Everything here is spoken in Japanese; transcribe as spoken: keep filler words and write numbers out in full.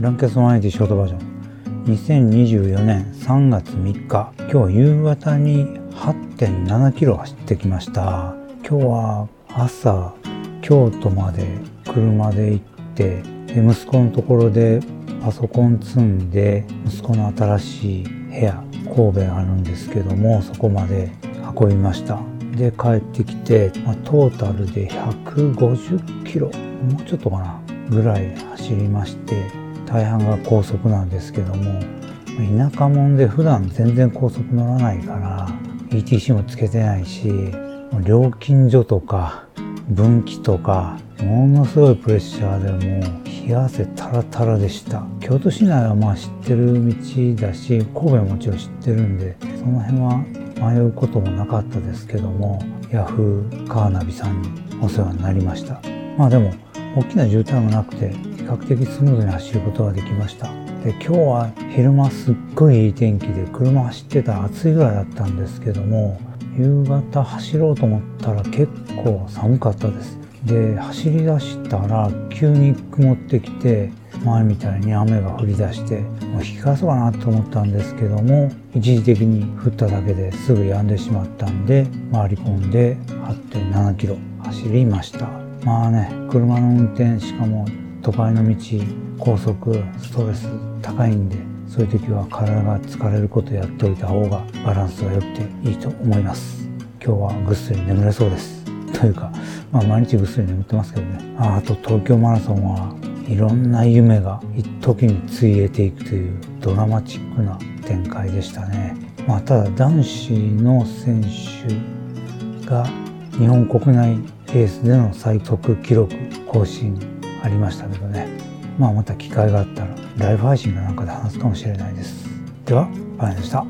ランケスの毎日ショートバージョンにせんにじゅうよねんさんがつみっか、今日夕方に はってんななキロ走ってきました。今日は朝京都まで車で行って、で息子のところでパソコン積んで、息子の新しい部屋神戸あるんですけども、そこまで運びました。で帰ってきて、まあ、トータルでひゃくごじゅっキロもうちょっとかなぐらい走りまして、大半が高速なんですけども、田舎もんで普段全然高速乗らないから イーティーシー もつけてないし、料金所とか分岐とかものすごいプレッシャーで、もう冷や汗タラタラでした。京都市内はまあ知ってる道だし、神戸ももちろん知ってるんで、その辺は迷うこともなかったですけども、ヤフーカーナビさんにお世話になりました。まあでも大きな渋滞もなくて、比較的スムーズに走ることができました。で今日は昼間すっごいいい天気で、車走ってたら暑いぐらいだったんですけども、夕方走ろうと思ったら結構寒かったです。で走り出したら急に曇ってきて、前みたいに雨が降り出して、もう引き返そうかなと思ったんですけども、一時的に降っただけですぐ止んでしまったんで、回り込んで はってんななキロ走りました。まあね、車の運転、しかも都会の道、高速、ストレス高いんで、そういう時は体が疲れることやっておいた方がバランスが良くていいと思います。今日はぐっすり眠れそうです。というか、まあ、毎日ぐっすり眠ってますけどね。 あ, あと東京マラソンはいろんな夢が一時についえていくというドラマチックな展開でしたね。まあ、ただ男子の選手が日本国内レースでの最速記録更新ありましたけどね、まあ、また機会があったらライブ配信かなんかで話すかもしれないです。では、バイでした。